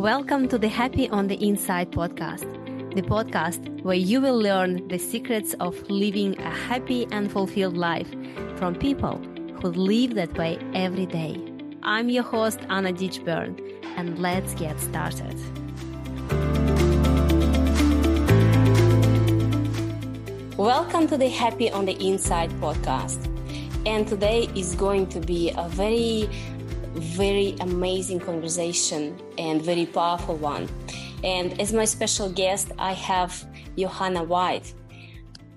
Welcome to the Happy on the Inside podcast, the podcast where you will learn the secrets of living a happy and fulfilled life from people who live that way every day. I'm your host, Anna Ditchburn, and let's get started. Welcome to the Happy on the Inside podcast. And today is going to be a very amazing conversation and very powerful one. And as my special guest, I have Johanna White.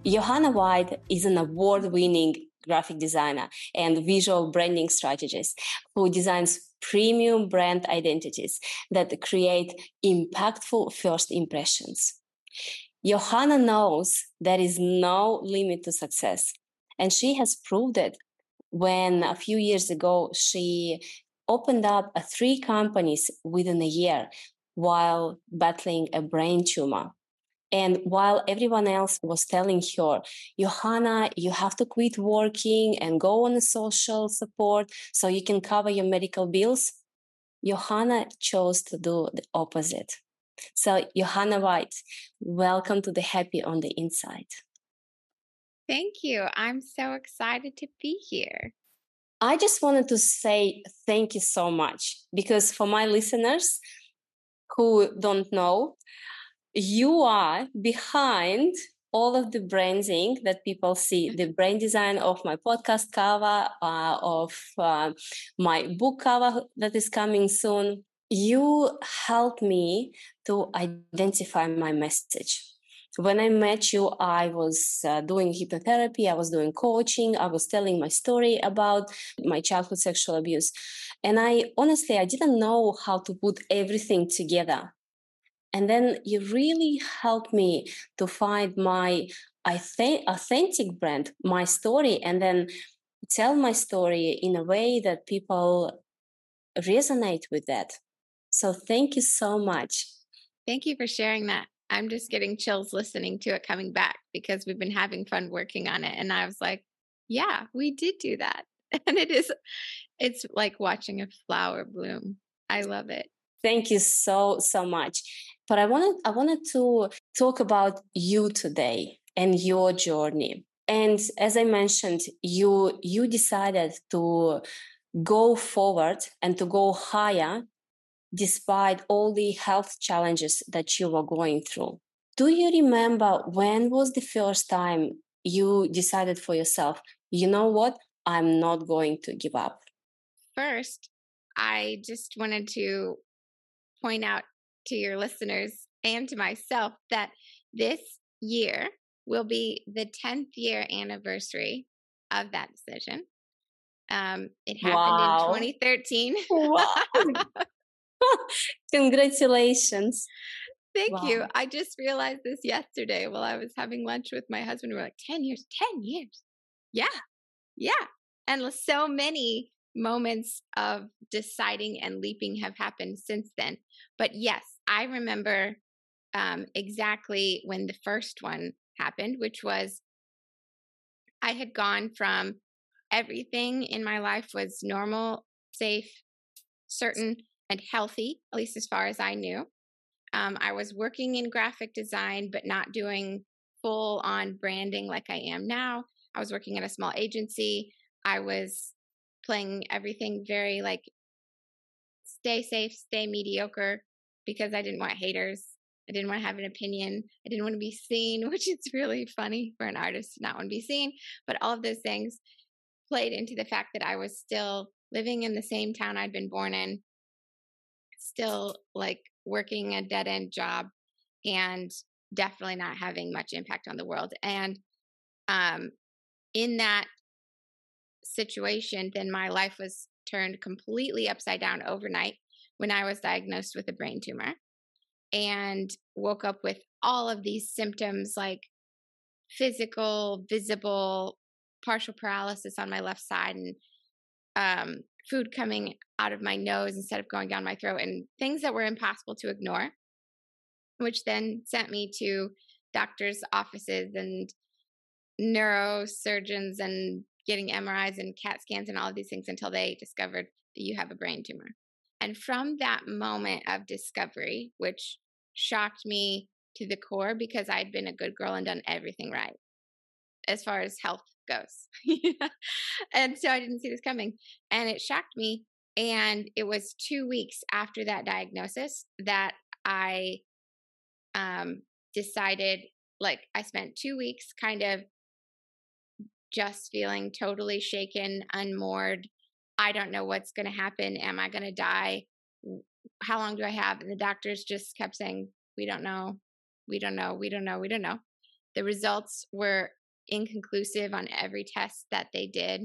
Johanna White is an award-winning graphic designer and visual branding strategist who designs premium brand identities that create impactful first impressions. Johanna knows there is no limit to success, and she has proved it when a few years ago she opened up 3 companies within a year while battling a brain tumor. And while everyone else was telling her, Johanna, you have to quit working and go on social support so you can cover your medical bills, Johanna chose to do the opposite. So Johanna White, welcome to the Happy on the Inside. Thank you. I'm so excited to be here. I just wanted to say thank you so much, because for my listeners who don't know, you are behind all of the branding that people see, the brand design of my podcast cover, of my book cover that is coming soon. You helped me to identify my message. When I met you, I was doing hypnotherapy, I was doing coaching, I was telling my story about my childhood sexual abuse. And I honestly didn't know how to put everything together. And then you really helped me to find my authentic brand, my story, and then tell my story in a way that people resonate with that. So thank you so much. Thank you for sharing that. I'm just getting chills listening to it coming back, because we've been having fun working on it. And I was like, yeah, we did do that. And it's like watching a flower bloom. I love it. Thank you so, so much. But I wanted to talk about you today and your journey. And as I mentioned, you decided to go forward and to go higher despite all the health challenges that you were going through. Do you remember when was the first time you decided for yourself, you know what, I'm not going to give up? First, I just wanted to point out to your listeners and to myself that this year will be the 10th year anniversary of that decision. It happened in 2013. Wow. Congratulations. Thank you. I just realized this yesterday while I was having lunch with my husband. We're like, 10 years, 10 years. Yeah. Yeah. And so many moments of deciding and leaping have happened since then. But yes, I remember exactly when the first one happened, which was I had gone from everything in my life was normal, safe, certain, and healthy, at least as far as I knew. I was working in graphic design, but not doing full on branding like I am now. I was working at a small agency. I was playing everything very like stay safe, stay mediocre, because I didn't want haters. I didn't want to have an opinion. I didn't want to be seen, which is really funny for an artist to not want to be seen. But all of those things played into the fact that I was still living in the same town I'd been born in, still like working a dead-end job, and definitely not having much impact on the world. And in that situation, then my life was turned completely upside down overnight when I was diagnosed with a brain tumor and woke up with all of these symptoms, like physical, visible, partial paralysis on my left side, and food coming out of my nose instead of going down my throat, and things that were impossible to ignore, which then sent me to doctors' offices and neurosurgeons and getting MRIs and CAT scans and all of these things until they discovered that you have a brain tumor. And from that moment of discovery, which shocked me to the core because I'd been a good girl and done everything right as far as health goes. And so I didn't see this coming, and it shocked me. And it was 2 weeks after that diagnosis that I decided, like, I spent 2 weeks kind of just feeling totally shaken, unmoored. I don't know what's going to happen. Am I going to die? How long do I have? And the doctors just kept saying, we don't know. We don't know. We don't know. We don't know. The results were inconclusive on every test that they did,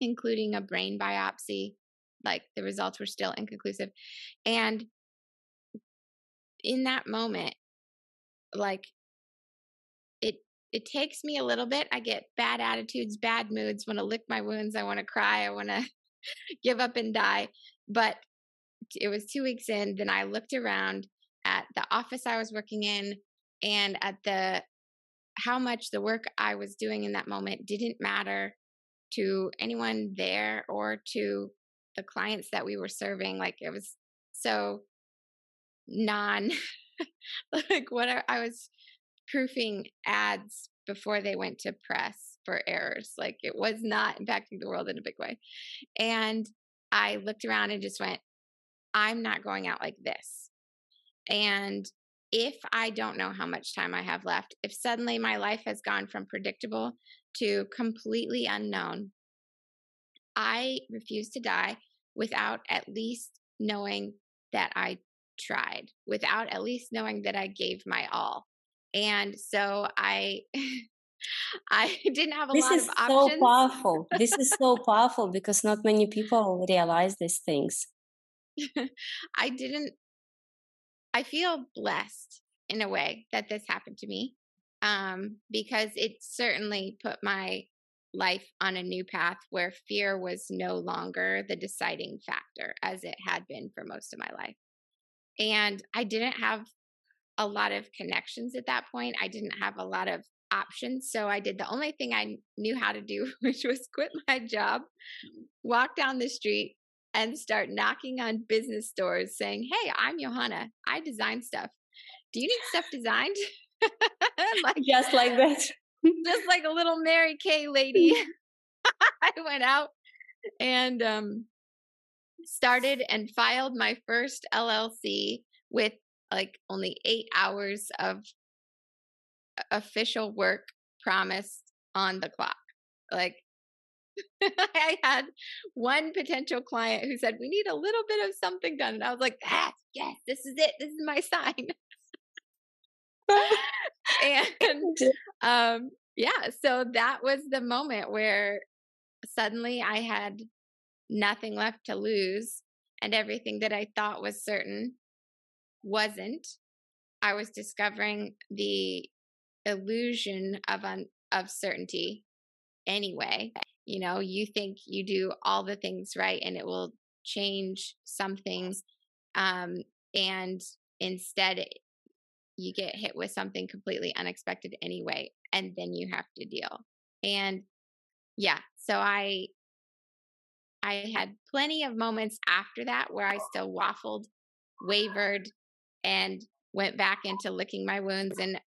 including a brain biopsy. Like, the results were still inconclusive. And in that moment, like, it takes me a little bit. I get bad attitudes, bad moods, want to lick my wounds. I want to cry. I want to give up and die. But it was 2 weeks in. Then I looked around at the office I was working in and at how much the work I was doing in that moment didn't matter to anyone there or to the clients that we were serving. Like, it was so like, what I was proofing ads before they went to press for errors. Like, it was not impacting the world in a big way. And I looked around and just went, I'm not going out like this. And if I don't know how much time I have left, if suddenly my life has gone from predictable to completely unknown, I refuse to die without at least knowing that I tried, without at least knowing that I gave my all. And so I didn't have a lot of options. This is so powerful. This is so powerful because not many people realize these things. I feel blessed in a way that this happened to me, because it certainly put my life on a new path where fear was no longer the deciding factor as it had been for most of my life. And I didn't have a lot of connections at that point. I didn't have a lot of options. So I did the only thing I knew how to do, which was quit my job, walk down the street, and start knocking on business doors saying, hey, I'm Johanna. I design stuff. Do you need stuff designed? Like, just like that. Just like a little Mary Kay lady. I went out and started and filed my first LLC with like only 8 hours of official work promised on the clock. Like, I had one potential client who said, we need a little bit of something done. And I was like, yes, this is it. This is my sign. And yeah, so that was the moment where suddenly I had nothing left to lose, and everything that I thought was certain wasn't. I was discovering the illusion of certainty anyway. You know, you think you do all the things right and it will change some things. And instead, you get hit with something completely unexpected anyway, and then you have to deal. And yeah, so I had plenty of moments after that where I still waffled, wavered, and went back into licking my wounds and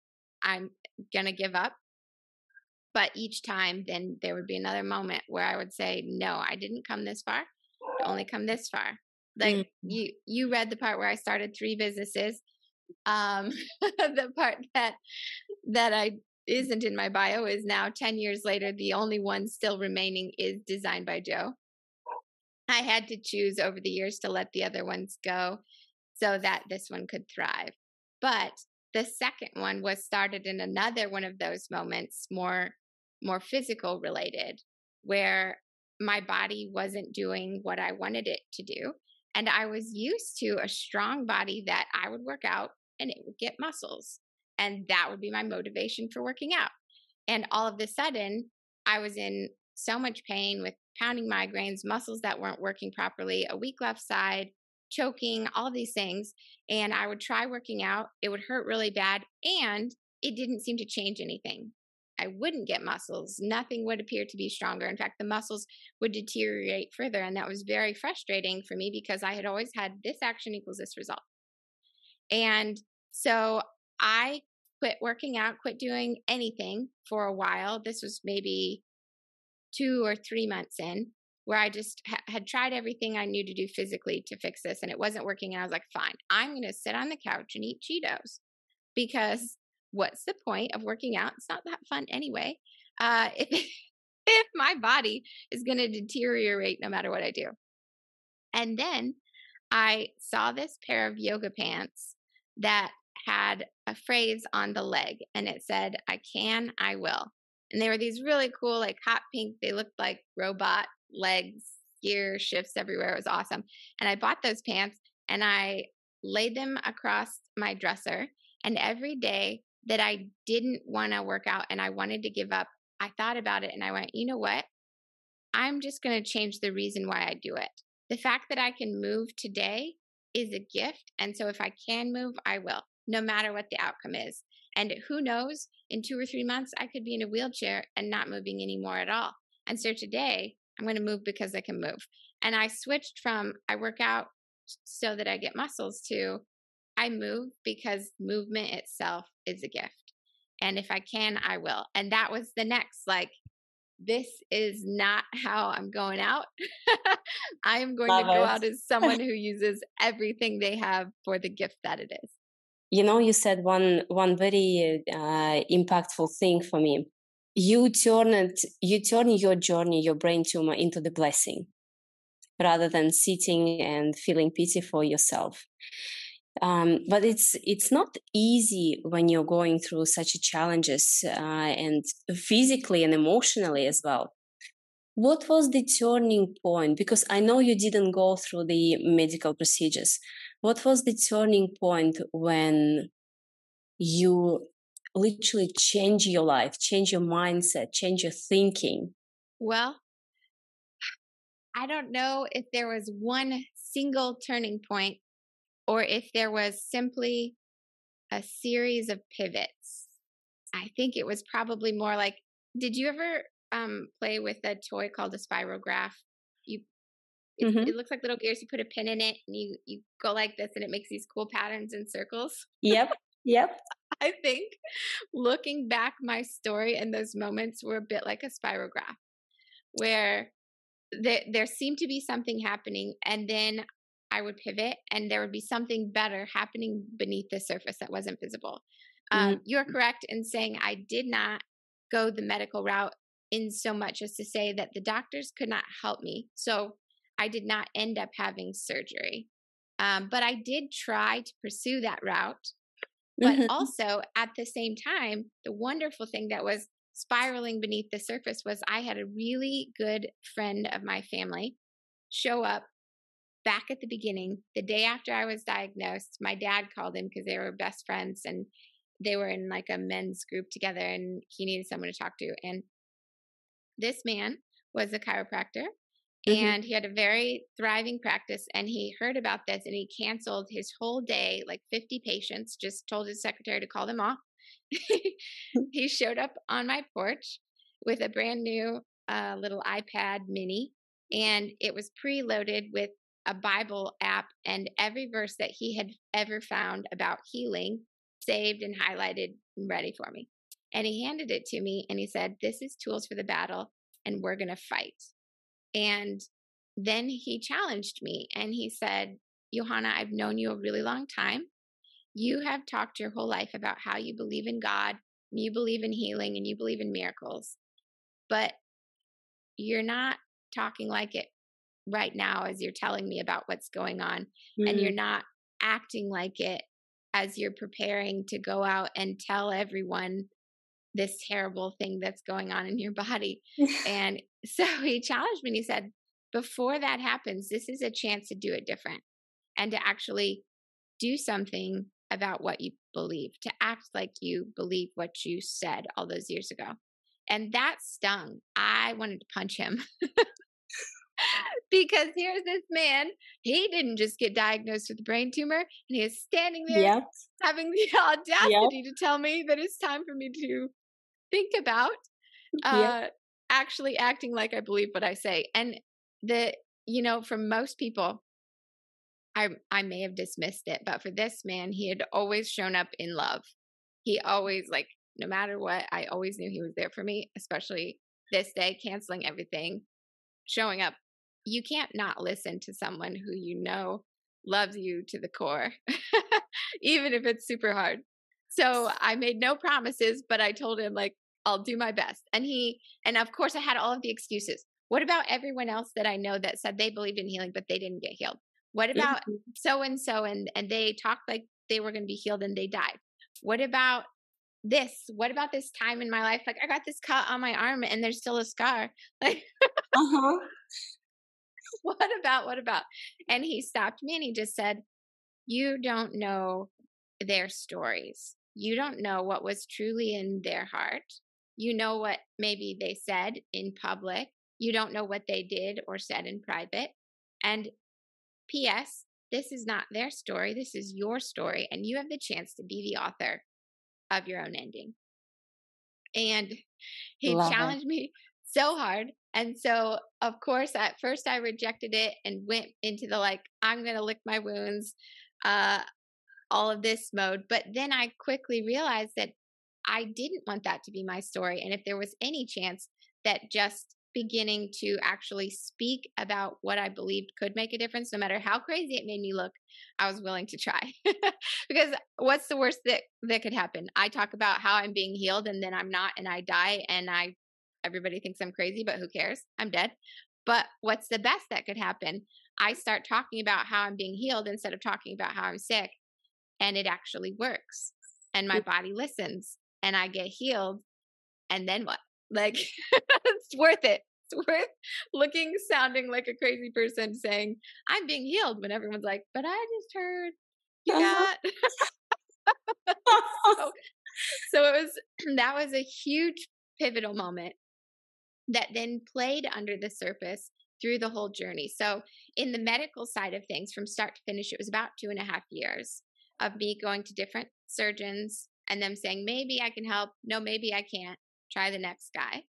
I'm going to give up. But each time, then there would be another moment where I would say, no, I didn't come this far. I only come this far. Like, you read the part where I started 3 businesses. The part that I isn't in my bio is now 10 years later, the only one still remaining is Design by Jo. I had to choose over the years to let the other ones go so that this one could thrive. But the second one was started in another one of those moments, more physical related, where my body wasn't doing what I wanted it to do. And I was used to a strong body that I would work out and it would get muscles. And that would be my motivation for working out. And all of a sudden, I was in so much pain with pounding migraines, muscles that weren't working properly, a weak left side, choking, all these things. And I would try working out. It would hurt really bad. And it didn't seem to change anything. I wouldn't get muscles. Nothing would appear to be stronger. In fact, the muscles would deteriorate further. And that was very frustrating for me because I had always had this action equals this result. And so I quit working out, quit doing anything for a while. This was maybe 2 or 3 months in, where I just had tried everything I knew to do physically to fix this, and it wasn't working. And I was like, fine, I'm going to sit on the couch and eat Cheetos, because what's the point of working out? It's not that fun anyway. If my body is going to deteriorate no matter what I do. And then I saw this pair of yoga pants that had a phrase on the leg, and it said, I can, I will. And they were these really cool, like hot pink. They looked like robot legs, gear shifts everywhere. It was awesome. And I bought those pants and I laid them across my dresser. And every day that I didn't want to work out and I wanted to give up, I thought about it and I went, you know what? I'm just going to change the reason why I do it. The fact that I can move today is a gift. And so if I can move, I will, no matter what the outcome is. And who knows, in 2 or 3 months, I could be in a wheelchair and not moving anymore at all. And so today, I'm going to move because I can move. And I switched from I work out so that I get muscles to I move because movement itself is a gift. And if I can, I will. And that was the next, like, this is not how I'm going out. I am going to go out as someone who uses everything they have for the gift that it is. You know, you said one very impactful thing for me. You turn your journey, your brain tumor, into the blessing, rather than sitting and feeling pity for yourself. But it's not easy when you're going through such challenges, and physically and emotionally as well. What was the turning point? Because I know you didn't go through the medical procedures. What was the turning point when you literally change your life, change your mindset, change your thinking? Well, I don't know if there was one single turning point or if there was simply a series of pivots. I think it was probably more like, did you ever play with a toy called a spirograph? It looks like little gears. You put a pin in it and you go like this and it makes these cool patterns and circles. Yep. I think looking back, my story and those moments were a bit like a spirograph, where there seemed to be something happening and then I would pivot and there would be something better happening beneath the surface that wasn't visible. You're correct in saying I did not go the medical route, in so much as to say that the doctors could not help me. So I did not end up having surgery. But I did try to pursue that route. But also at the same time, the wonderful thing that was spiraling beneath the surface was I had a really good friend of my family show up back at the beginning. The day after I was diagnosed, my dad called him because they were best friends and they were in like a men's group together and he needed someone to talk to. And this man was a chiropractor and he had a very thriving practice, and he heard about this and he canceled his whole day, like 50 patients, just told his secretary to call them off. He showed up on my porch with a brand new little iPad mini, and it was preloaded with a Bible app and every verse that he had ever found about healing saved and highlighted and ready for me. And he handed it to me and he said, this is tools for the battle and we're going to fight. And then he challenged me and he said, Johanna, I've known you a really long time. You have talked your whole life about how you believe in God, and you believe in healing, and you believe in miracles, but you're not talking like it right now as you're telling me about what's going on. And you're not acting like it as you're preparing to go out and tell everyone this terrible thing that's going on in your body. And so he challenged me and he said, before that happens, this is a chance to do it different and to actually do something about what you believe, to act like you believe what you said all those years ago. And that stung. I wanted to punch him because here's this man. He didn't just get diagnosed with a brain tumor and he is standing there having the audacity to tell me that it's time for me to think about actually acting like I believe what I say. And the, you know, for most people, I may have dismissed it, but for this man, he had always shown up in love. He always, like, no matter what, I always knew he was there for me, especially this day, canceling everything, showing up. You can't not listen to someone who you know loves you to the core, even if it's super hard. So I made no promises, but I told him, like, I'll do my best. And of course I had all of the excuses. What about everyone else that I know that said they believed in healing, but they didn't get healed? What about so-and-so and they talked like they were going to be healed and they died? What about this? What about this time in my life? Like, I got this cut on my arm and there's still a scar. Like, what about? And he stopped me and he just said, you don't know their stories. You don't know what was truly in their heart. You know what maybe they said in public. You don't know what they did or said in private. And P.S., this is not their story. This is your story. And you have the chance to be the author of your own ending. And he challenged me so hard. And so, of course, at first I rejected it and went into the, like, I'm going to lick my wounds, all of this mode. But then I quickly realized that I didn't want that to be my story. And if there was any chance that just beginning to actually speak about what I believed could make a difference, no matter how crazy it made me look, I was willing to try. Because what's the worst that could happen? I talk about how I'm being healed and then I'm not, and I die, and everybody thinks I'm crazy, but who cares? I'm dead. But what's the best that could happen? I start talking about how I'm being healed instead of talking about how I'm sick, and it actually works. And my body listens and I get healed. And then what? Like, it's worth it. It's worth looking, sounding like a crazy person saying, I'm being healed, when everyone's like, but I just heard you got. So that was a huge pivotal moment that then played under the surface through the whole journey. So in the medical side of things, from start to finish, it was about 2.5 years of me going to different surgeons and them saying, maybe I can help. No, maybe I can't. Try the next guy.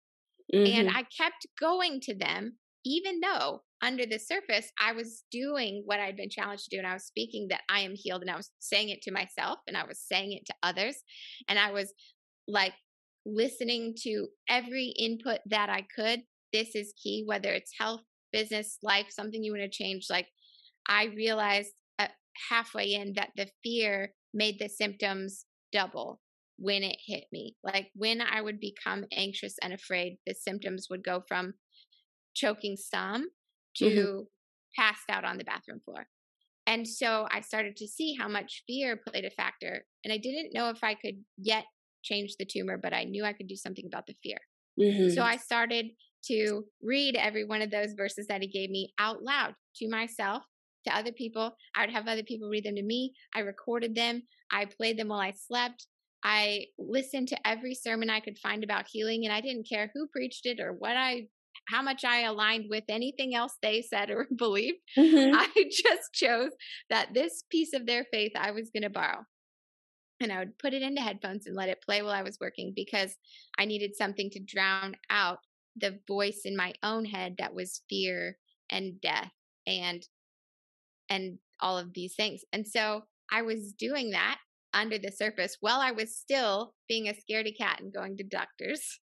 And I kept going to them, even though under the surface, I was doing what I'd been challenged to do. And I was speaking that I am healed, and I was saying it to myself, and I was saying it to others. And I was, like, listening to every input that I could. This is key, whether it's health, business, life, something you want to change. Like, I realized halfway in that the fear made the symptoms double when it hit me. Like, when I would become anxious and afraid, the symptoms would go from choking some to passed out on the bathroom floor. And so I started to see how much fear played a factor. And I didn't know if I could yet change the tumor, but I knew I could do something about the fear. So I started to read every one of those verses that he gave me out loud to myself, to other people. I would have other people read them to me. I recorded them. I played them while I slept. I listened to every sermon I could find about healing, and I didn't care who preached it or how much I aligned with anything else they said or believed. I just chose that this piece of their faith I was going to borrow, and I would put it into headphones and let it play while I was working, because I needed something to drown out the voice in my own head that was fear and death and all of these things. And so I was doing that under the surface while I was still being a scaredy cat and going to doctors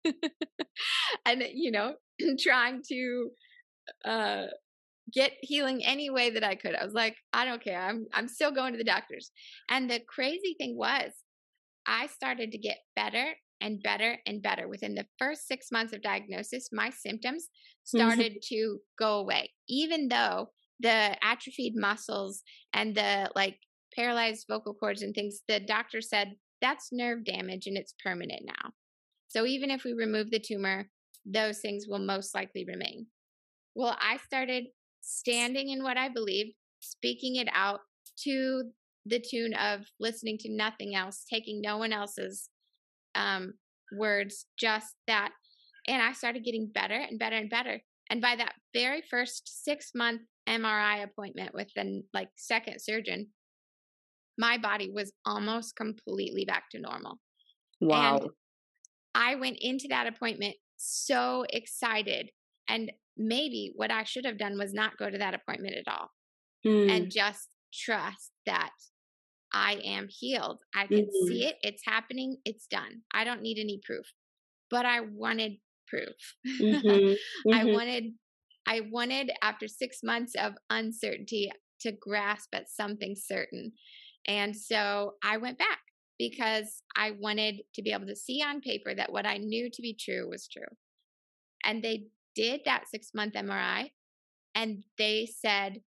and, you know, trying to get healing any way that I could. I was like, I don't care. I'm still going to the doctors. And the crazy thing was, I started to get better and better and better. Within the first 6 months of diagnosis, my symptoms started to go away, even though the atrophied muscles and the, like, paralyzed vocal cords and things, the doctor said, that's nerve damage and it's permanent now. So even if we remove the tumor, those things will most likely remain. Well, I started standing in what I believed, speaking it out to the tune of listening to nothing else, taking no one else's words, just that. And I started getting better and better and better. And by that very first 6-month MRI appointment with the, like, second surgeon, my body was almost completely back to normal. Wow. And I went into that appointment so excited. And maybe what I should have done was not go to that appointment at all and just trust that I am healed. I can see it. It's happening. It's done. I don't need any proof, but I wanted proof. I wanted after 6 months of uncertainty to grasp at something certain. And so I went back because I wanted to be able to see on paper that what I knew to be true was true. And they did that 6-month MRI and they said,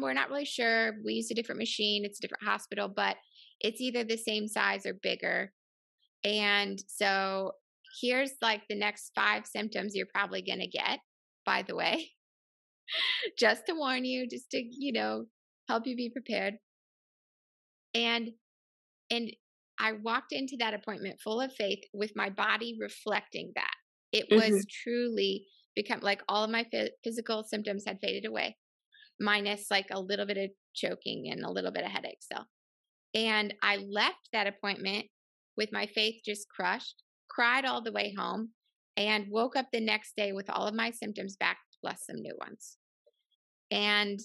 we're not really sure. We use a different machine. It's a different hospital, but it's either the same size or bigger. And so here's like the next 5 symptoms you're probably going to get, by the way, just to warn you, just to, you know, help you be prepared. And I walked into that appointment full of faith with my body reflecting that. It was truly become like all of my physical symptoms had faded away, minus like a little bit of choking and a little bit of headache still. And I left that appointment with my faith just crushed, cried all the way home, and woke up the next day with all of my symptoms back, plus some new ones. And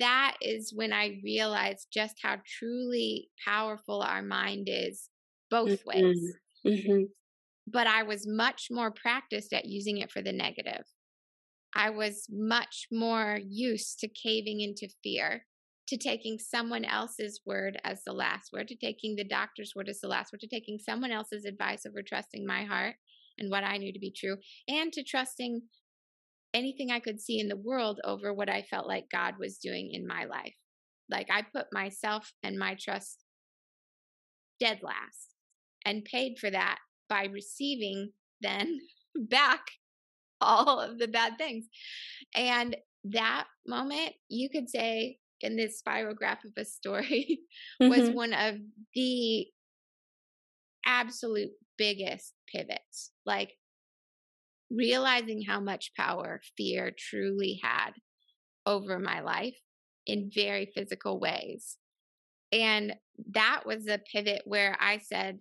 that is when I realized just how truly powerful our mind is both ways. But I was much more practiced at using it for the negative. I was much more used to caving into fear, to taking someone else's word as the last word, to taking the doctor's word as the last word, to taking someone else's advice over trusting my heart and what I knew to be true, and to trusting anything I could see in the world over what I felt like God was doing in my life. Like I put myself and my trust dead last and paid for that by receiving then back all of the bad things. And that moment, you could say in this spiral graph of a story was one of the absolute biggest pivots, like realizing how much power fear truly had over my life in very physical ways. And that was the pivot where I said,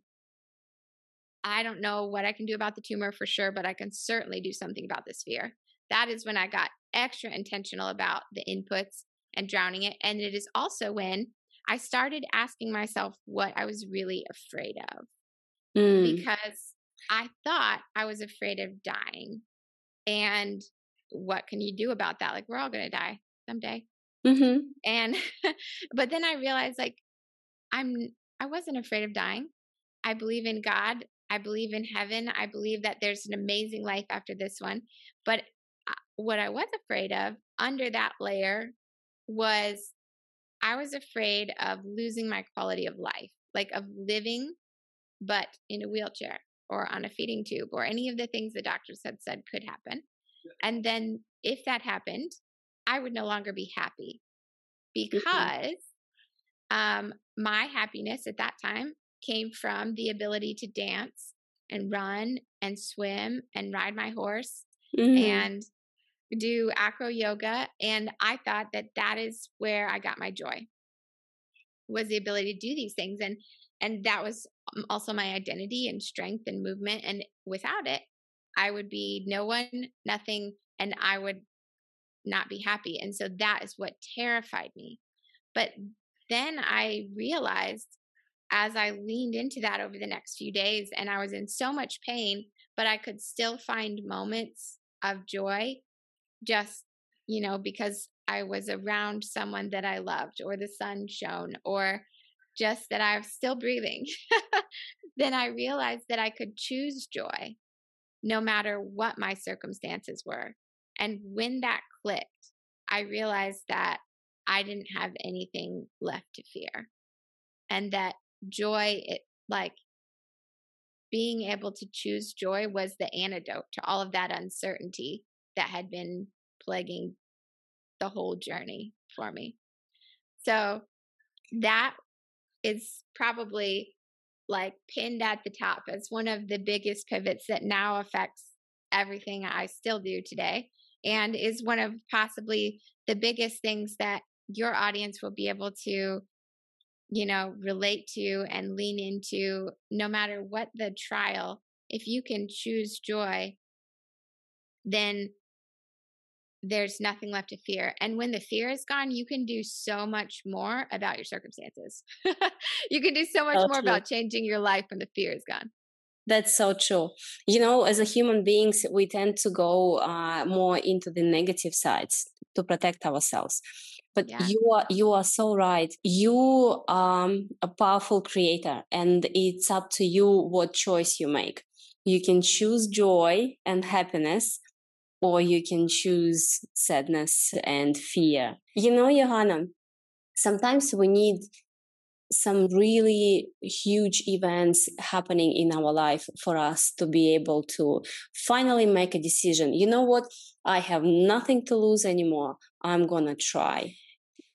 I don't know what I can do about the tumor for sure, but I can certainly do something about this fear. That is when I got extra intentional about the inputs and drowning it. And it is also when I started asking myself what I was really afraid of, because I thought I was afraid of dying. And what can you do about that? Like, we're all going to die someday. And, but then I realized like, I wasn't afraid of dying. I believe in God. I believe in heaven. I believe that there's an amazing life after this one. But what I was afraid of under that layer was I was afraid of losing my quality of life, like of living, but in a wheelchair or on a feeding tube or any of the things the doctors had said could happen. And then if that happened, I would no longer be happy because my happiness at that time came from the ability to dance and run and swim and ride my horse and do acro yoga. And I thought that that is where I got my joy, was the ability to do these things. And that was also my identity and strength and movement. And without it, I would be no one, nothing, and I would not be happy. And so that is what terrified me. But then I realized, as I leaned into that over the next few days, and I was in so much pain, but I could still find moments of joy just, you know, because I was around someone that I loved, or the sun shone, or just that I was still breathing. Then I realized that I could choose joy no matter what my circumstances were. And when that clicked, I realized that I didn't have anything left to fear, and that joy, it like being able to choose joy was the antidote to all of that uncertainty that had been plaguing the whole journey for me. So that is probably like pinned at the top as one of the biggest pivots that now affects everything I still do today, and is one of possibly the biggest things that your audience will be able to, you know, relate to and lean into no matter what the trial if you can choose joy, then there's nothing left to fear. And when the fear is gone, you can do so much more about your circumstances. You can do so much more about changing your life when the fear is gone. That's so true. You know, as a human beings, we tend to go more into the negative sides to protect ourselves. But you are so right. You are a powerful creator, and it's up to you what choice you make. You can choose joy and happiness, or you can choose sadness and fear. You know, Johanna, sometimes we need some really huge events happening in our life for us to be able to finally make a decision. You know what? I have nothing to lose anymore. I'm going to try.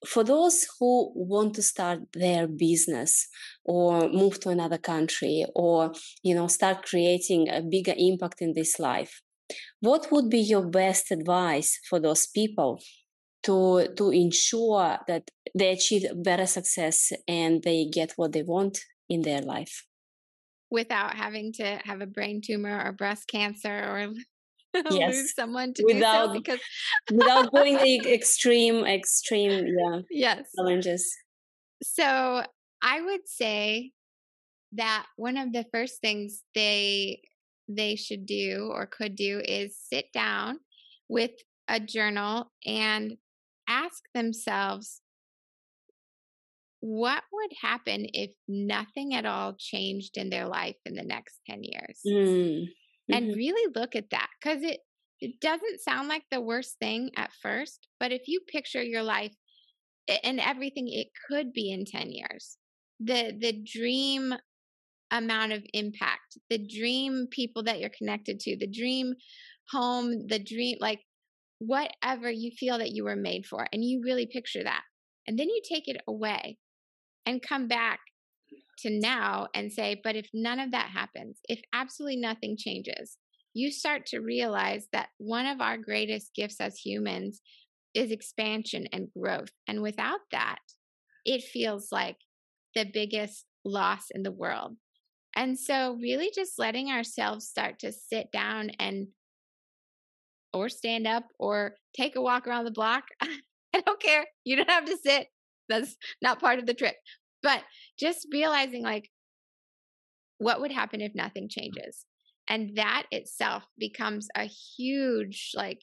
For those who want to start their business or move to another country or, you know, start creating a bigger impact in this life, what would be your best advice for those people to ensure that they achieve better success and they get what they want in their life? Without having to have a brain tumor or breast cancer or lose someone to do so because without going the extreme challenges. So I would say that one of the first things they should do or could do is sit down with a journal and ask themselves, what would happen if nothing at all changed in their life in the next 10 years? Mm-hmm. And really look at that, because it doesn't sound like the worst thing at first, but if you picture your life and everything it could be in 10 years, the dream amount of impact, the dream people that you're connected to, the dream home, the dream, like whatever you feel that you were made for, and you really picture that. And then you take it away and come back to now and say, but if none of that happens, if absolutely nothing changes, you start to realize that one of our greatest gifts as humans is expansion and growth. And without that, it feels like the biggest loss in the world. And so really just letting ourselves start to sit down and or stand up or take a walk around the block. I don't care. You don't have to sit. That's not part of the trip. But just realizing like what would happen if nothing changes. And that itself becomes a huge like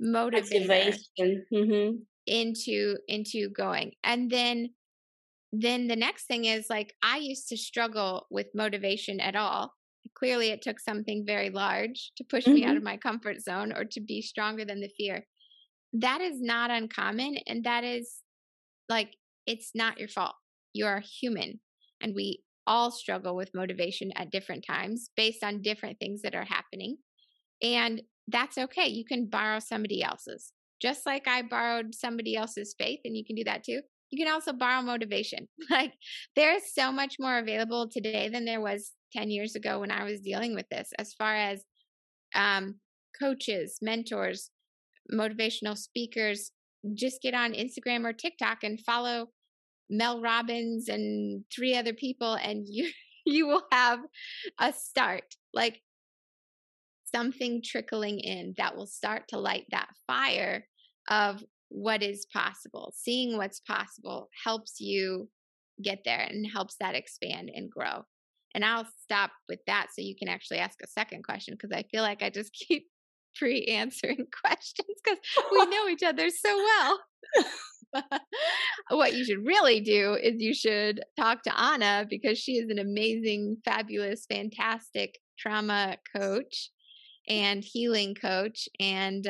motivation into going. And then the next thing is like, I used to struggle with motivation at all. Clearly, it took something very large to push me out of my comfort zone or to be stronger than the fear. That is not uncommon. And that is like, it's not your fault. You are human. And we all struggle with motivation at different times based on different things that are happening. And that's okay. You can borrow somebody else's. Just like I borrowed somebody else's faith, and you can do that too. You can also borrow motivation. Like there's so much more available today than there was 10 years ago when I was dealing with this, as far as coaches, mentors, motivational speakers. Just get on Instagram or TikTok and follow Mel Robbins and 3 other people, and you will have a start, like something trickling in that will start to light that fire of what is possible. Seeing what's possible helps you get there and helps that expand and grow. And I'll stop with that so you can actually ask a second question, because I feel like I just keep pre-answering questions because we know each other so well. What you should really do is you should talk to Anna, because she is an amazing, fabulous, fantastic trauma coach and healing coach. And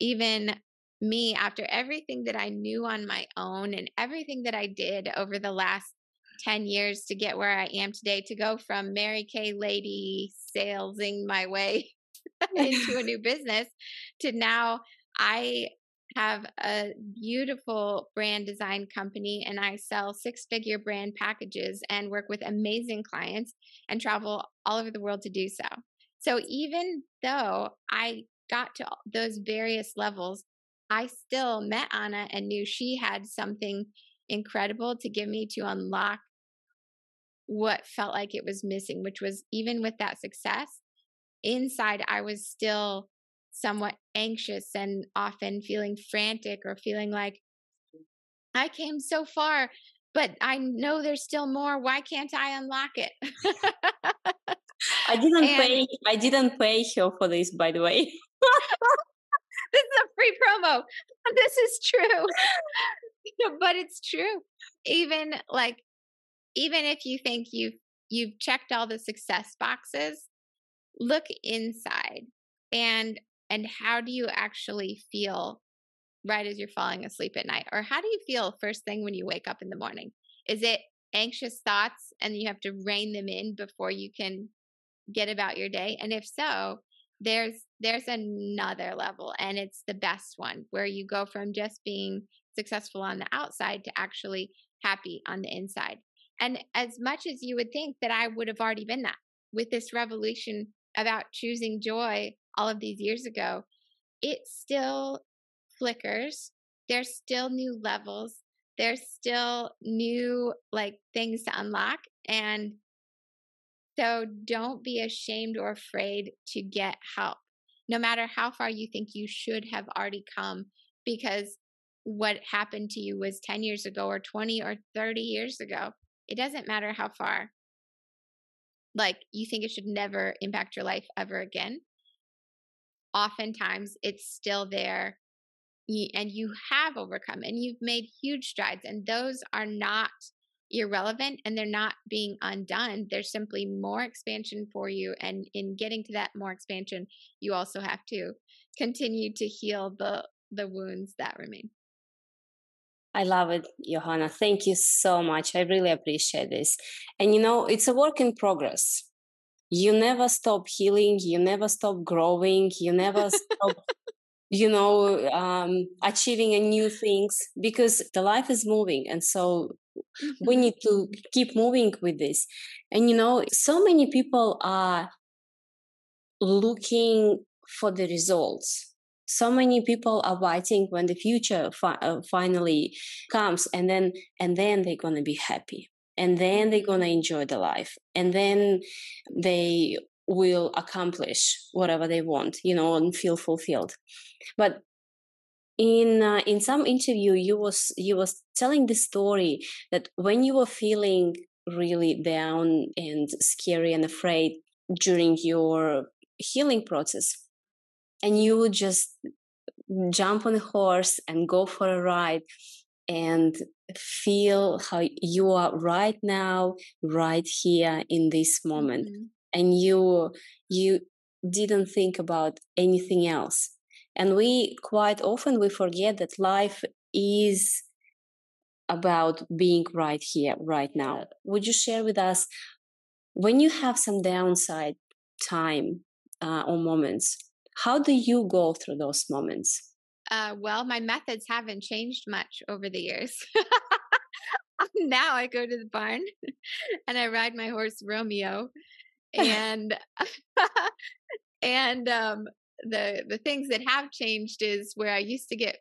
even me, after everything that I knew on my own and everything that I did over the last 10 years to get where I am today, to go from Mary Kay lady salesing my way into a new business to now I have a beautiful brand design company, and I sell 6-figure brand packages and work with amazing clients and travel all over the world to do so. So even though I got to those various levels, I still met Anna and knew she had something incredible to give me to unlock what felt like it was missing, which was even with that success, inside I was still somewhat anxious and often feeling frantic or feeling like, I came so far, but I know there's still more. Why can't I unlock it? I didn't pay her for this, by the way. This is a free promo. This is true. But it's true. Even if you think you've checked all the success boxes, look inside and how do you actually feel right as you're falling asleep at night? Or how do you feel first thing when you wake up in the morning? Is it anxious thoughts and you have to rein them in before you can get about your day? And if so, there's another level, and it's the best one, where you go from just being successful on the outside to actually happy on the inside. And as much as you would think that I would have already been that with this revolution about choosing joy all of these years ago, it still flickers. There's still new levels. There's still new things to unlock. And so don't be ashamed or afraid to get help, no matter how far you think you should have already come, because what happened to you was 10 years ago or 20 or 30 years ago. It doesn't matter how far. You think it should never impact your life ever again. Oftentimes it's still there, and you have overcome and you've made huge strides, and those are not irrelevant and they're not being undone. There's simply more expansion for you. And in getting to that more expansion, you also have to continue to heal the wounds that remain. I love it, Johanna. Thank you so much. I really appreciate this. And it's a work in progress. You never stop healing. You never stop growing. You never stop achieving new things, because the life is moving. And so we need to keep moving with this. And, so many people are looking for the results. So many people are waiting when the future finally comes, and then they're going to be happy, and then they're going to enjoy the life, and then they will accomplish whatever they want, and feel fulfilled. But in some interview, you was telling the story that when you were feeling really down and scary and afraid during your healing process, and you would just jump on a horse and go for a ride and feel how you are right now, right here in this moment. Mm-hmm. And you didn't think about anything else. And we quite often forget that life is about being right here, right now. Would you share with us, when you have some downside time or moments, how do you go through those moments? Well, my methods haven't changed much over the years. Now I go to the barn and I ride my horse Romeo. The things that have changed is where I used to get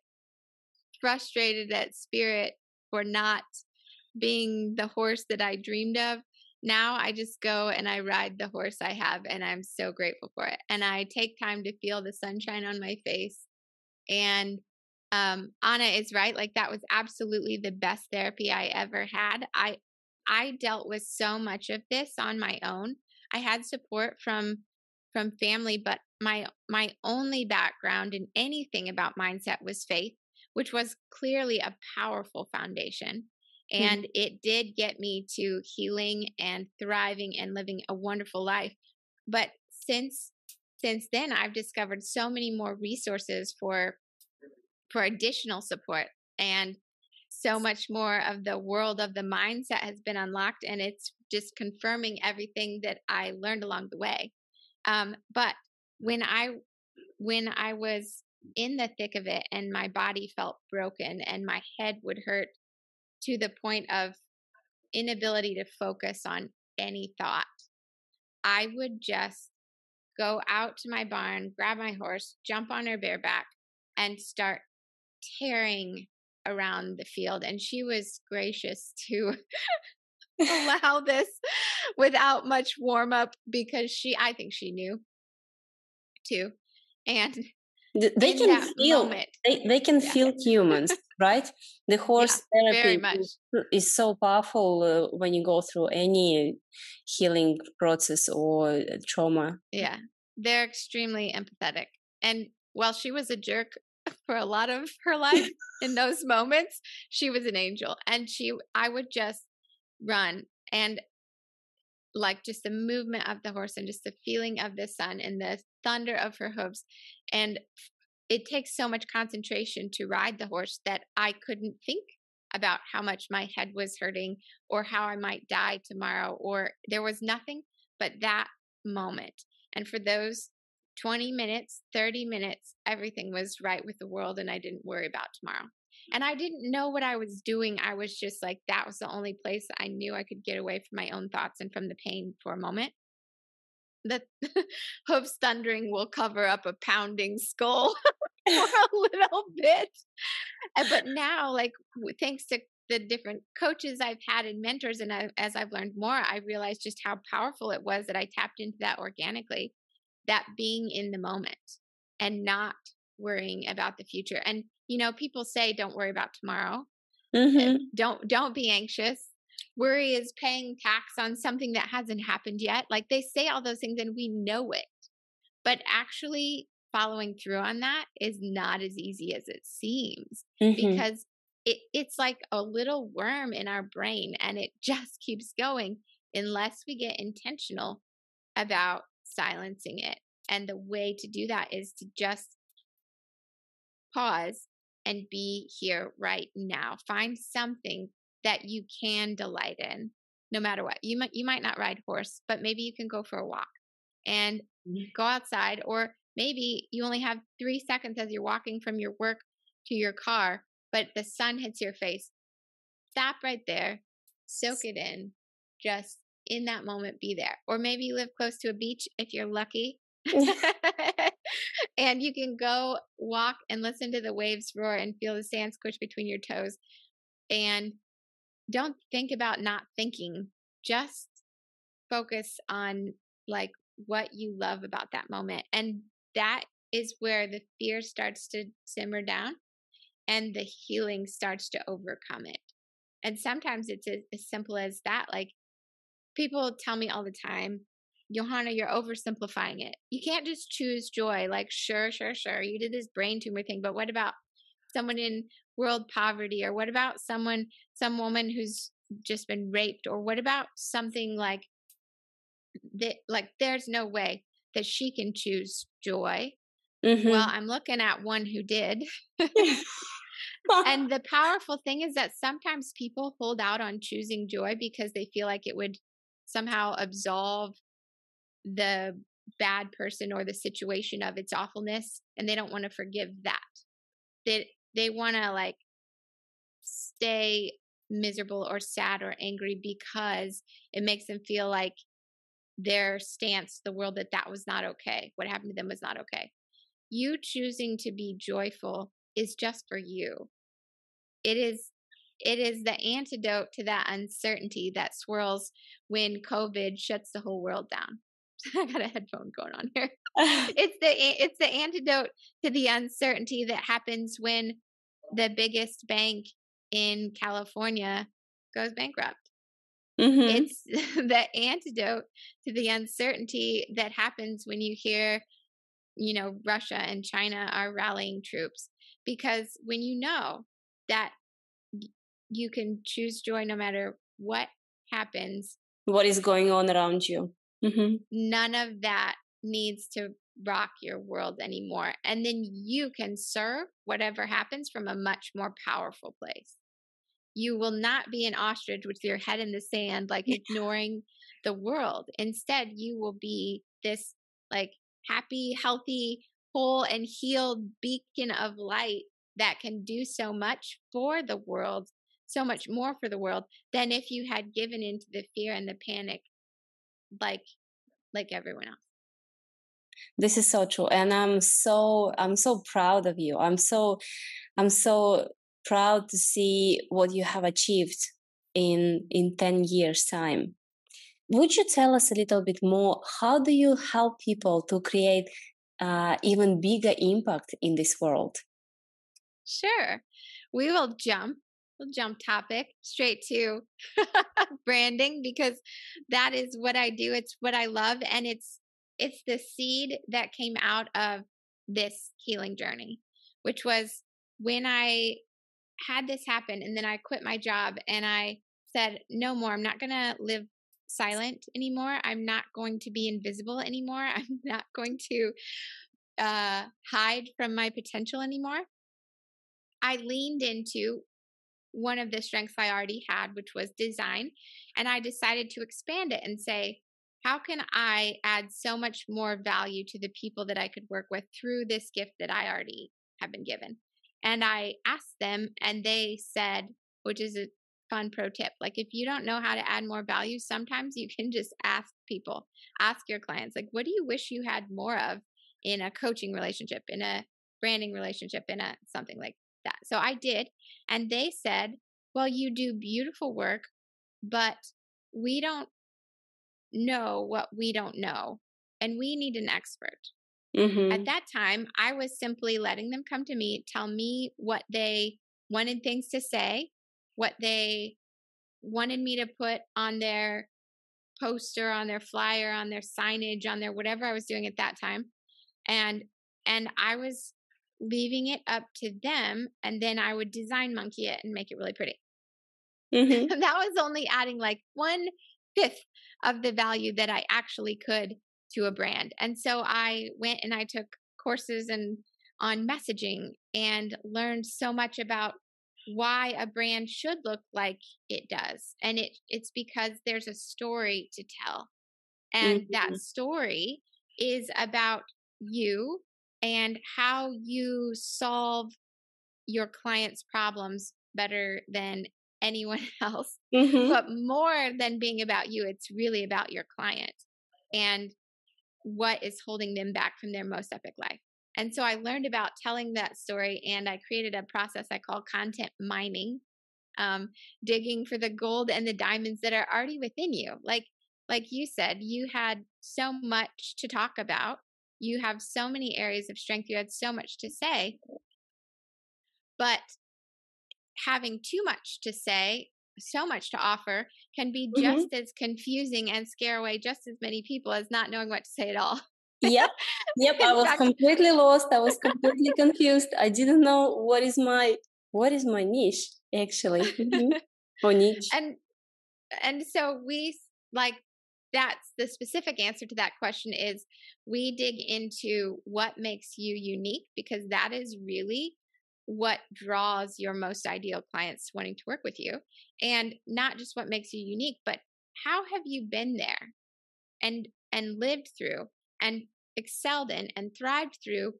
frustrated at spirit for not being the horse that I dreamed of. Now I just go and I ride the horse I have, and I'm so grateful for it. And I take time to feel the sunshine on my face. And Anna is right. That was absolutely the best therapy I ever had. I dealt with so much of this on my own. I had support from family, but my only background in anything about mindset was faith, which was clearly a powerful foundation. And it did get me to healing and thriving and living a wonderful life. But since then, I've discovered so many more resources for additional support, and so much more of the world of the mindset has been unlocked, and it's just confirming everything that I learned along the way. But when I was in the thick of it and my body felt broken and my head would hurt to the point of inability to focus on any thought, I would just go out to my barn, grab my horse, jump on her bareback, and start tearing around the field. And she was gracious to allow this without much warm up, because I think she knew too. And they can feel moment. They can feel humans, right? The horse therapy is so powerful when you go through any healing process or trauma. Yeah, they're extremely empathetic. And while she was a jerk for a lot of her life, in those moments, she was an angel. And I would just run, and like just the movement of the horse and just the feeling of the sun and the thunder of her hooves. And it takes so much concentration to ride the horse that I couldn't think about how much my head was hurting or how I might die tomorrow, or there was nothing but that moment. And for those 20 minutes, 30 minutes, everything was right with the world, and I didn't worry about tomorrow. And I didn't know what I was doing. I was just like, that was the only place I knew I could get away from my own thoughts and from the pain for a moment. The hooves thundering will cover up a pounding skull for a little bit. But now, like, thanks to the different coaches I've had and mentors, and as I've learned more, I realized just how powerful it was that I tapped into that organically, that being in the moment and not worrying about the future. And you know, people say, don't worry about tomorrow. Mm-hmm. Don't be anxious. Worry is paying tax on something that hasn't happened yet. Like, they say all those things and we know it, but actually following through on that is not as easy as it seems, mm-hmm. because it's like a little worm in our brain, and it just keeps going unless we get intentional about silencing it. And the way to do that is to just pause and be here right now. Find something that you can delight in, no matter what. You might not ride horse, but maybe you can go for a walk and go outside, or maybe you only have 3 seconds as you're walking from your work to your car, but the sun hits your face. Stop right there, soak it in, just in that moment, be there. Or maybe you live close to a beach if you're lucky. And you can go walk and listen to the waves roar and feel the sand squish between your toes. And don't think about not thinking. Just focus on like what you love about that moment. And that is where the fear starts to simmer down and the healing starts to overcome it. And sometimes it's as simple as that. Like, people tell me all the time, Johanna, you're oversimplifying it. You can't just choose joy. Like, sure. You did this brain tumor thing, but what about someone in world poverty? Or what about some woman who's just been raped? Or what about something like that? Like, there's no way that she can choose joy. Mm-hmm. Well, I'm looking at one who did. And the powerful thing is that sometimes people hold out on choosing joy because they feel like it would somehow absolve the bad person or the situation of its awfulness, and they don't want to forgive that. They want to like stay miserable or sad or angry because it makes them feel like their stance, the world, that was not okay. What happened to them was not okay. You choosing to be joyful is just for you. It is the antidote to that uncertainty that swirls when COVID shuts the whole world down. I got a headphone going on here. It's the antidote to the uncertainty that happens when the biggest bank in California goes bankrupt. Mm-hmm. It's the antidote to the uncertainty that happens when you hear, Russia and China are rallying troops. Because when you know that you can choose joy no matter what happens, what is going on around you. Mm-hmm. None of that needs to rock your world anymore. And then you can serve whatever happens from a much more powerful place. You will not be an ostrich with your head in the sand, like ignoring the world. Instead, you will be this like happy, healthy, whole and healed beacon of light that can do so much for the world, so much more for the world than if you had given into the fear and the panic like everyone else. This is so true. And I'm so proud of you. I'm so proud to see what you have achieved in 10 years' time. Would you tell us a little bit more? How do you help people to create even bigger impact in this world? Sure. We will jump. We'll jump topic straight to branding, because that is what I do. It's what I love. And it's the seed that came out of this healing journey, which was when I had this happen and then I quit my job and I said, no more, I'm not going to live silent anymore. I'm not going to be invisible anymore. I'm not going to hide from my potential anymore. I leaned into one of the strengths I already had, which was design. And I decided to expand it and say, how can I add so much more value to the people that I could work with through this gift that I already have been given? And I asked them, and they said, which is a fun pro tip, like if you don't know how to add more value, sometimes you can just ask people, ask your clients, like, what do you wish you had more of in a coaching relationship, in a branding relationship, in a something like that? So I did. And they said, well, you do beautiful work, but we don't know what we don't know, and we need an expert. Mm-hmm. At that time, I was simply letting them come to me, tell me what they wanted things to say, what they wanted me to put on their poster, on their flyer, on their signage, on their whatever I was doing at that time. And I was leaving it up to them, and then I would design monkey it and make it really pretty. Mm-hmm. That was only adding like 1/5 of the value that I actually could to a brand. And so I went and I took courses and on messaging and learned so much about why a brand should look like it does. And it's because there's a story to tell. And mm-hmm. that story is about you and how you solve your clients' problems better than anyone else. Mm-hmm. But more than being about you, it's really about your client and what is holding them back from their most epic life. And so I learned about telling that story, and I created a process I call content mining, digging for the gold and the diamonds that are already within you. Like you said, you had so much to talk about. You have so many areas of strength. You had so much to say, but having too much to say, so much to offer, can be just mm-hmm. as confusing and scare away just as many people as not knowing what to say at all. Yep. I was completely lost. I was completely confused. I didn't know what is my niche actually. Or niche. And so we that's the specific answer to that question is we dig into what makes you unique, because that is really what draws your most ideal clients wanting to work with you. And not just what makes you unique, but how have you been there and lived through and excelled in and thrived through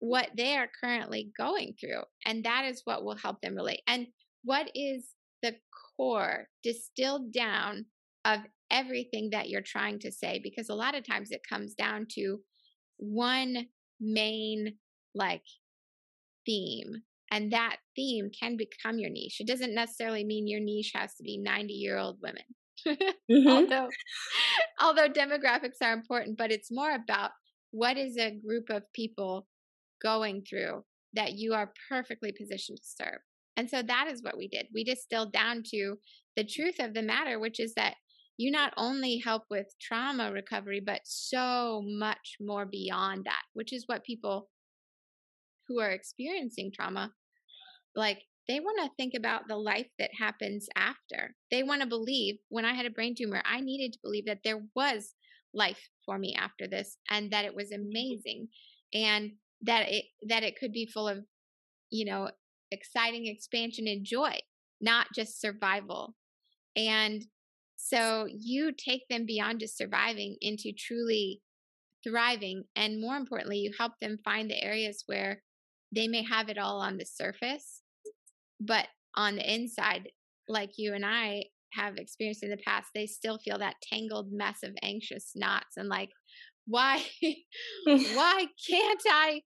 what they are currently going through. And that is what will help them relate. And what is the core distilled down of everything that you're trying to say? Because a lot of times it comes down to one main theme, and that theme can become your niche. It doesn't necessarily mean your niche has to be 90-year-old women. Mm-hmm. although demographics are important, but it's more about what is a group of people going through that you are perfectly positioned to serve. And so that is what we did. We distilled down to the truth of the matter, which is that you not only help with trauma recovery, but so much more beyond that, which is what people who are experiencing trauma, they want to think about the life that happens after. They want to believe, when I had a brain tumor, I needed to believe that there was life for me after this, and that it was amazing, and that it could be full of, exciting expansion and joy, not just survival. And so you take them beyond just surviving into truly thriving. And more importantly, you help them find the areas where they may have it all on the surface, but on the inside, like you and I have experienced in the past, they still feel that tangled mess of anxious knots and why can't I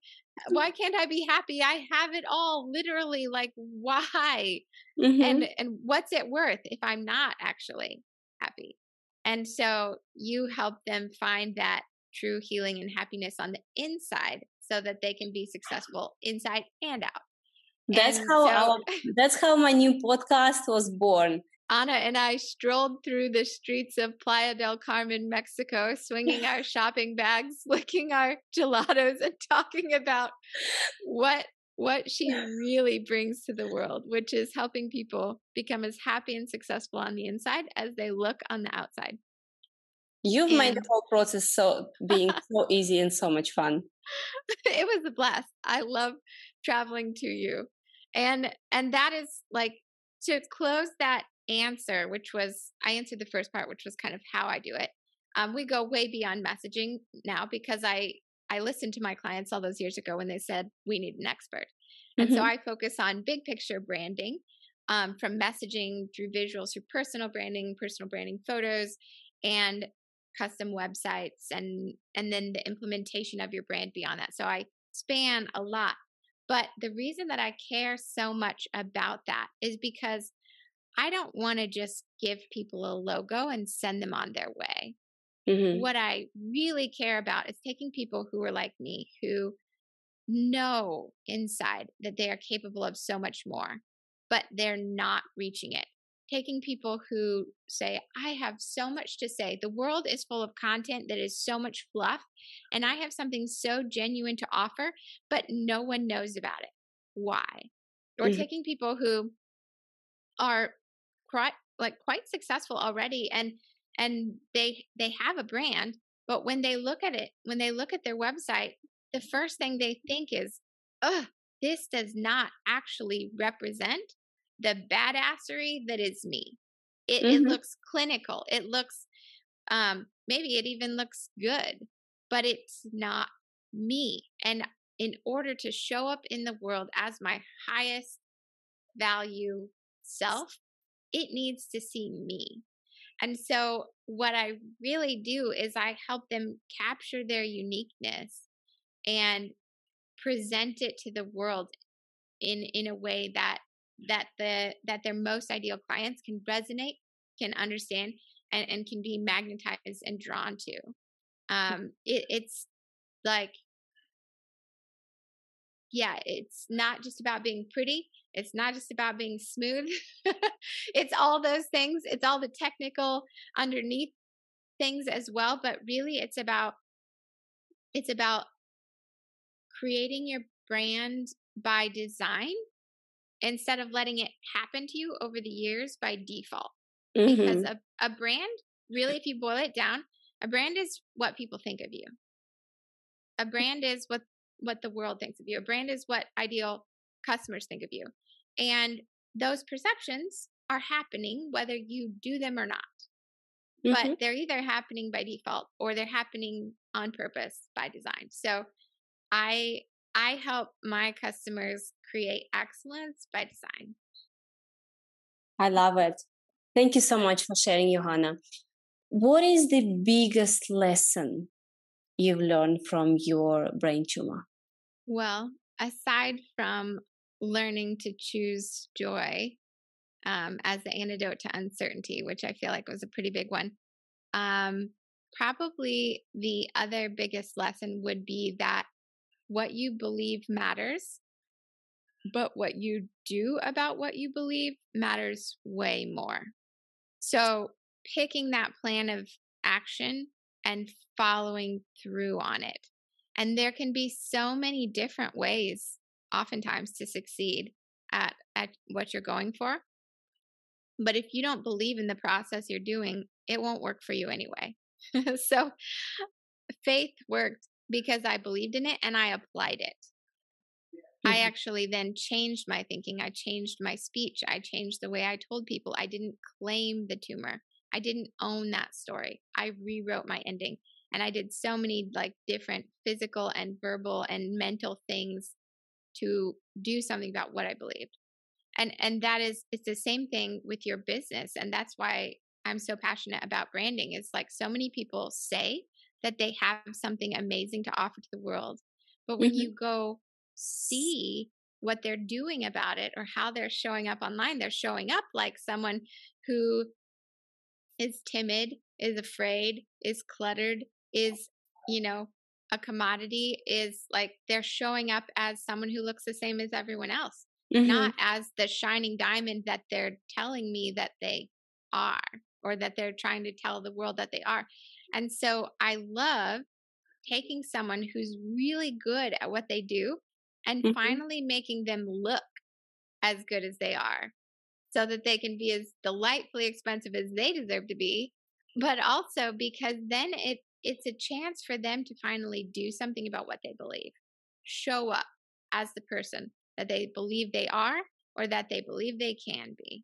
Why can't I be happy? I have it all, literally, like, why? Mm-hmm. And what's it worth if I'm not actually happy? And so you help them find that true healing and happiness on the inside so that they can be successful inside and out. That's how my new podcast was born. Anna and I strolled through the streets of Playa del Carmen, Mexico, swinging our shopping bags, licking our gelatos, and talking about what she really brings to the world, which is helping people become as happy and successful on the inside as they look on the outside. You've made the whole process so easy and so much fun. It was a blast. I love traveling to you. And that is, like, to close that answer, which was, I answered the first part, which was kind of how I do it. We go way beyond messaging now, because I listened to my clients all those years ago when they said, we need an expert. And so I focus on big picture branding, from messaging through visuals, through personal branding photos, and custom websites, and then the implementation of your brand beyond that. So I span a lot. But the reason that I care so much about that is because I don't want to just give people a logo and send them on their way. Mm-hmm. What I really care about is taking people who are like me, who know inside that they are capable of so much more, but they're not reaching it. Taking people who say, I have so much to say. The world is full of content that is so much fluff, and I have something so genuine to offer, but no one knows about it. Why? Or taking people who are quite successful already, and they have a brand, but when they look at it, when they look at their website, the first thing they think is, oh, this does not actually represent the badassery that is me. It looks clinical. It looks, maybe it even looks good, but it's not me. And in order to show up in the world as my highest value self, it needs to see me. And so what I really do is I help them capture their uniqueness and present it to the world in a way that their most ideal clients can resonate, can understand, and can be magnetized and drawn to. It's like, yeah, it's not just about being pretty. It's not just about being smooth. It's all those things. It's all the technical underneath things as well. But really, it's about creating your brand by design, instead of letting it happen to you over the years by default. Mm-hmm. Because a brand, really, if you boil it down, a brand is what people think of you. A brand is what the world thinks of you. A brand is what ideal customers think of you. And those perceptions are happening whether you do them or not. Mm-hmm. But they're either happening by default or they're happening on purpose by design. So I help my customers create excellence by design. I love it. Thank you so much for sharing, Johanna. What is the biggest lesson you've learned from your brain tumor? Well, aside from learning to choose joy as the antidote to uncertainty, which I feel like was a pretty big one, probably the other biggest lesson would be that what you believe matters, but what you do about what you believe matters way more. So picking that plan of action and following through on it. And there can be so many different ways, oftentimes, to succeed at what you're going for. But if you don't believe in the process you're doing, it won't work for you anyway. So faith worked because I believed in it and I applied it. Mm-hmm. I actually then changed my thinking. I changed my speech. I changed the way I told people. I didn't claim the tumor. I didn't own that story. I rewrote my ending. And I did so many different physical and verbal and mental things to do something about what I believed. And that is, it's the same thing with your business. And that's why I'm so passionate about branding. It's like so many people say that they have something amazing to offer to the world. But when you go see what they're doing about it or how they're showing up online. They're showing up like someone who is timid, is afraid, is cluttered, is, you know, a commodity, is like they're showing up as someone who looks the same as everyone else, mm-hmm. not as the shining diamond that they're telling me that they are or that they're trying to tell the world that they are. And so I love taking someone who's really good at what they do and mm-hmm. finally making them look as good as they are so that they can be as delightfully expensive as they deserve to be, but also because then it's a chance for them to finally do something about what they believe, show up as the person that they believe they are or that they believe they can be.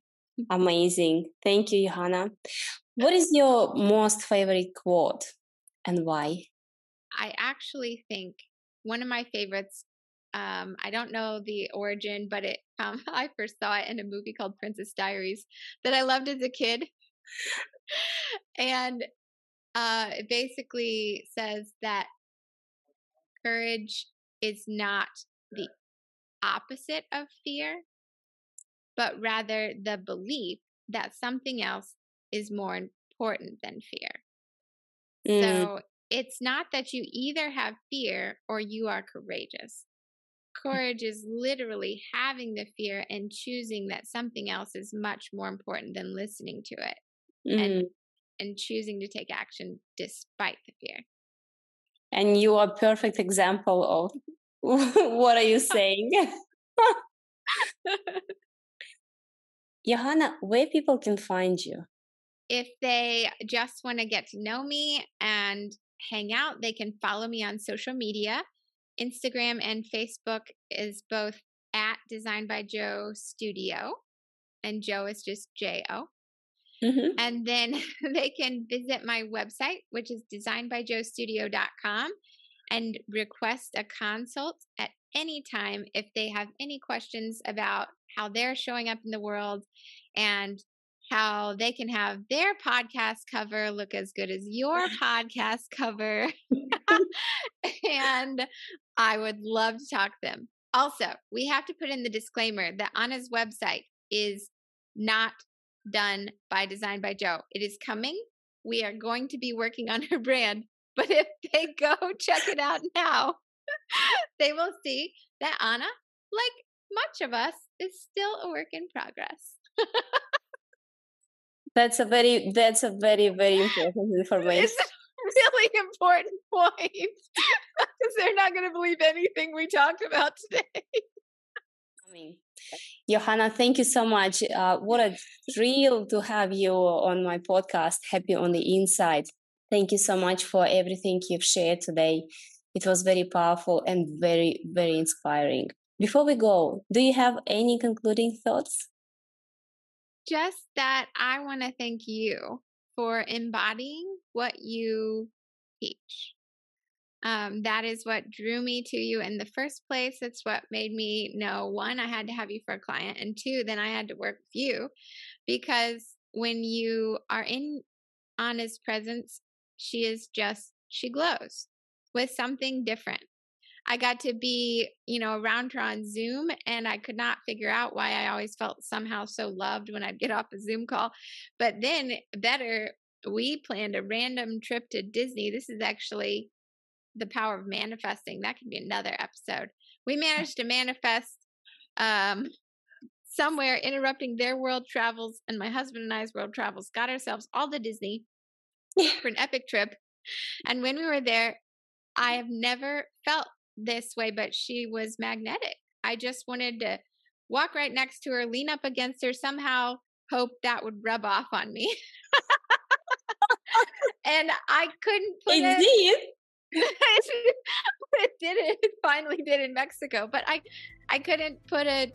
Amazing. Thank you, Johanna. What is your most favorite quote and why? I actually think one of my favorites, I don't know the origin, but it I first saw it in a movie called Princess Diaries that I loved as a kid. And it basically says that courage is not the opposite of fear, but rather the belief that something else is more important than fear. Mm. So it's not that you either have fear or you are courageous. Courage is literally having the fear and choosing that something else is much more important than listening to it. Mm. And choosing to take action despite the fear. And you are a perfect example of what are you saying? Johanna, where people can find you? If they just want to get to know me and hang out, they can follow me on social media. Instagram and Facebook is both at Design by Jo Studio, and Jo is just J-O. Mm-hmm. And then they can visit my website, which is DesignByJoStudio.com, and request a consult at any time if they have any questions about how they're showing up in the world and how they can have their podcast cover look as good as your podcast cover. And I would love to talk to them. Also, we have to put in the disclaimer that Anna's website is not done by Design by Jo. It is coming. We are going to be working on her brand, but if they go check it out now, they will see that Anna, like much of us, is still a work in progress. That's a very, very important information. It's a really important point because they're not going to believe anything we talked about today. Johanna, thank you so much. What a thrill to have you on my podcast, Happy on the Inside. Thank you so much for everything you've shared today. It was very powerful and very, very inspiring. Before we go, do you have any concluding thoughts? Just that I want to thank you for embodying what you teach. That is what drew me to you in the first place. It's what made me know, one, I had to have you for a client, and two, then I had to work with you, because when you are in Anna's presence, she glows with something different. I got to be, around her on Zoom, and I could not figure out why I always felt somehow so loved when I'd get off a Zoom call. But then better, we planned a random trip to Disney. This is actually the power of manifesting. That could be another episode. We managed to manifest somewhere interrupting their world travels and my husband and I's world travels, got ourselves all to Disney for an epic trip. And when we were there, I have never felt this way, but she was magnetic. I just wanted to walk right next to her, lean up against her, somehow hope that would rub off on me. And I couldn't put it. It finally did in Mexico, but I couldn't put a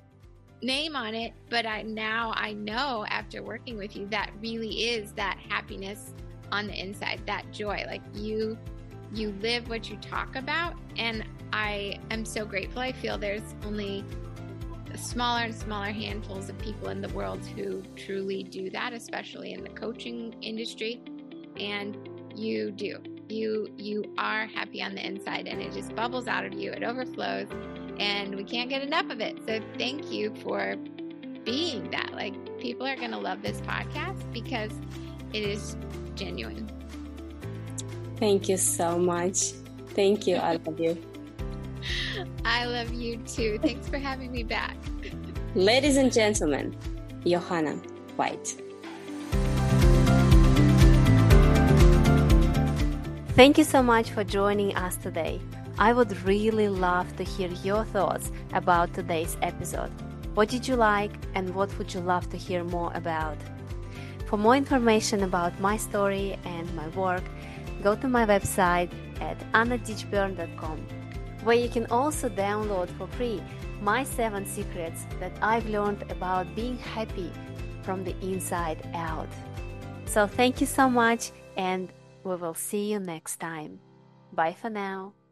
name on it, but I know after working with you that really is that happiness on the inside, that joy. Like you live what you talk about, and I am so grateful. I feel there's only smaller and smaller handfuls of people in the world who truly do that, especially in the coaching industry, and you do. You are happy on the inside, and it just bubbles out of you. It overflows, and we can't get enough of it. So thank you for being that. Like, people are going to love this podcast because it is genuine. Thank you so much. Thank you. I love you. I love you too. Thanks for having me back. Ladies and gentlemen, Johanna White. Thank you so much for joining us today. I would really love to hear your thoughts about today's episode. What did you like and what would you love to hear more about? For more information about my story and my work, go to my website at annaditchburn.com, where you can also download for free my 7 secrets that I've learned about being happy from the inside out. So thank you so much, and we will see you next time. Bye for now.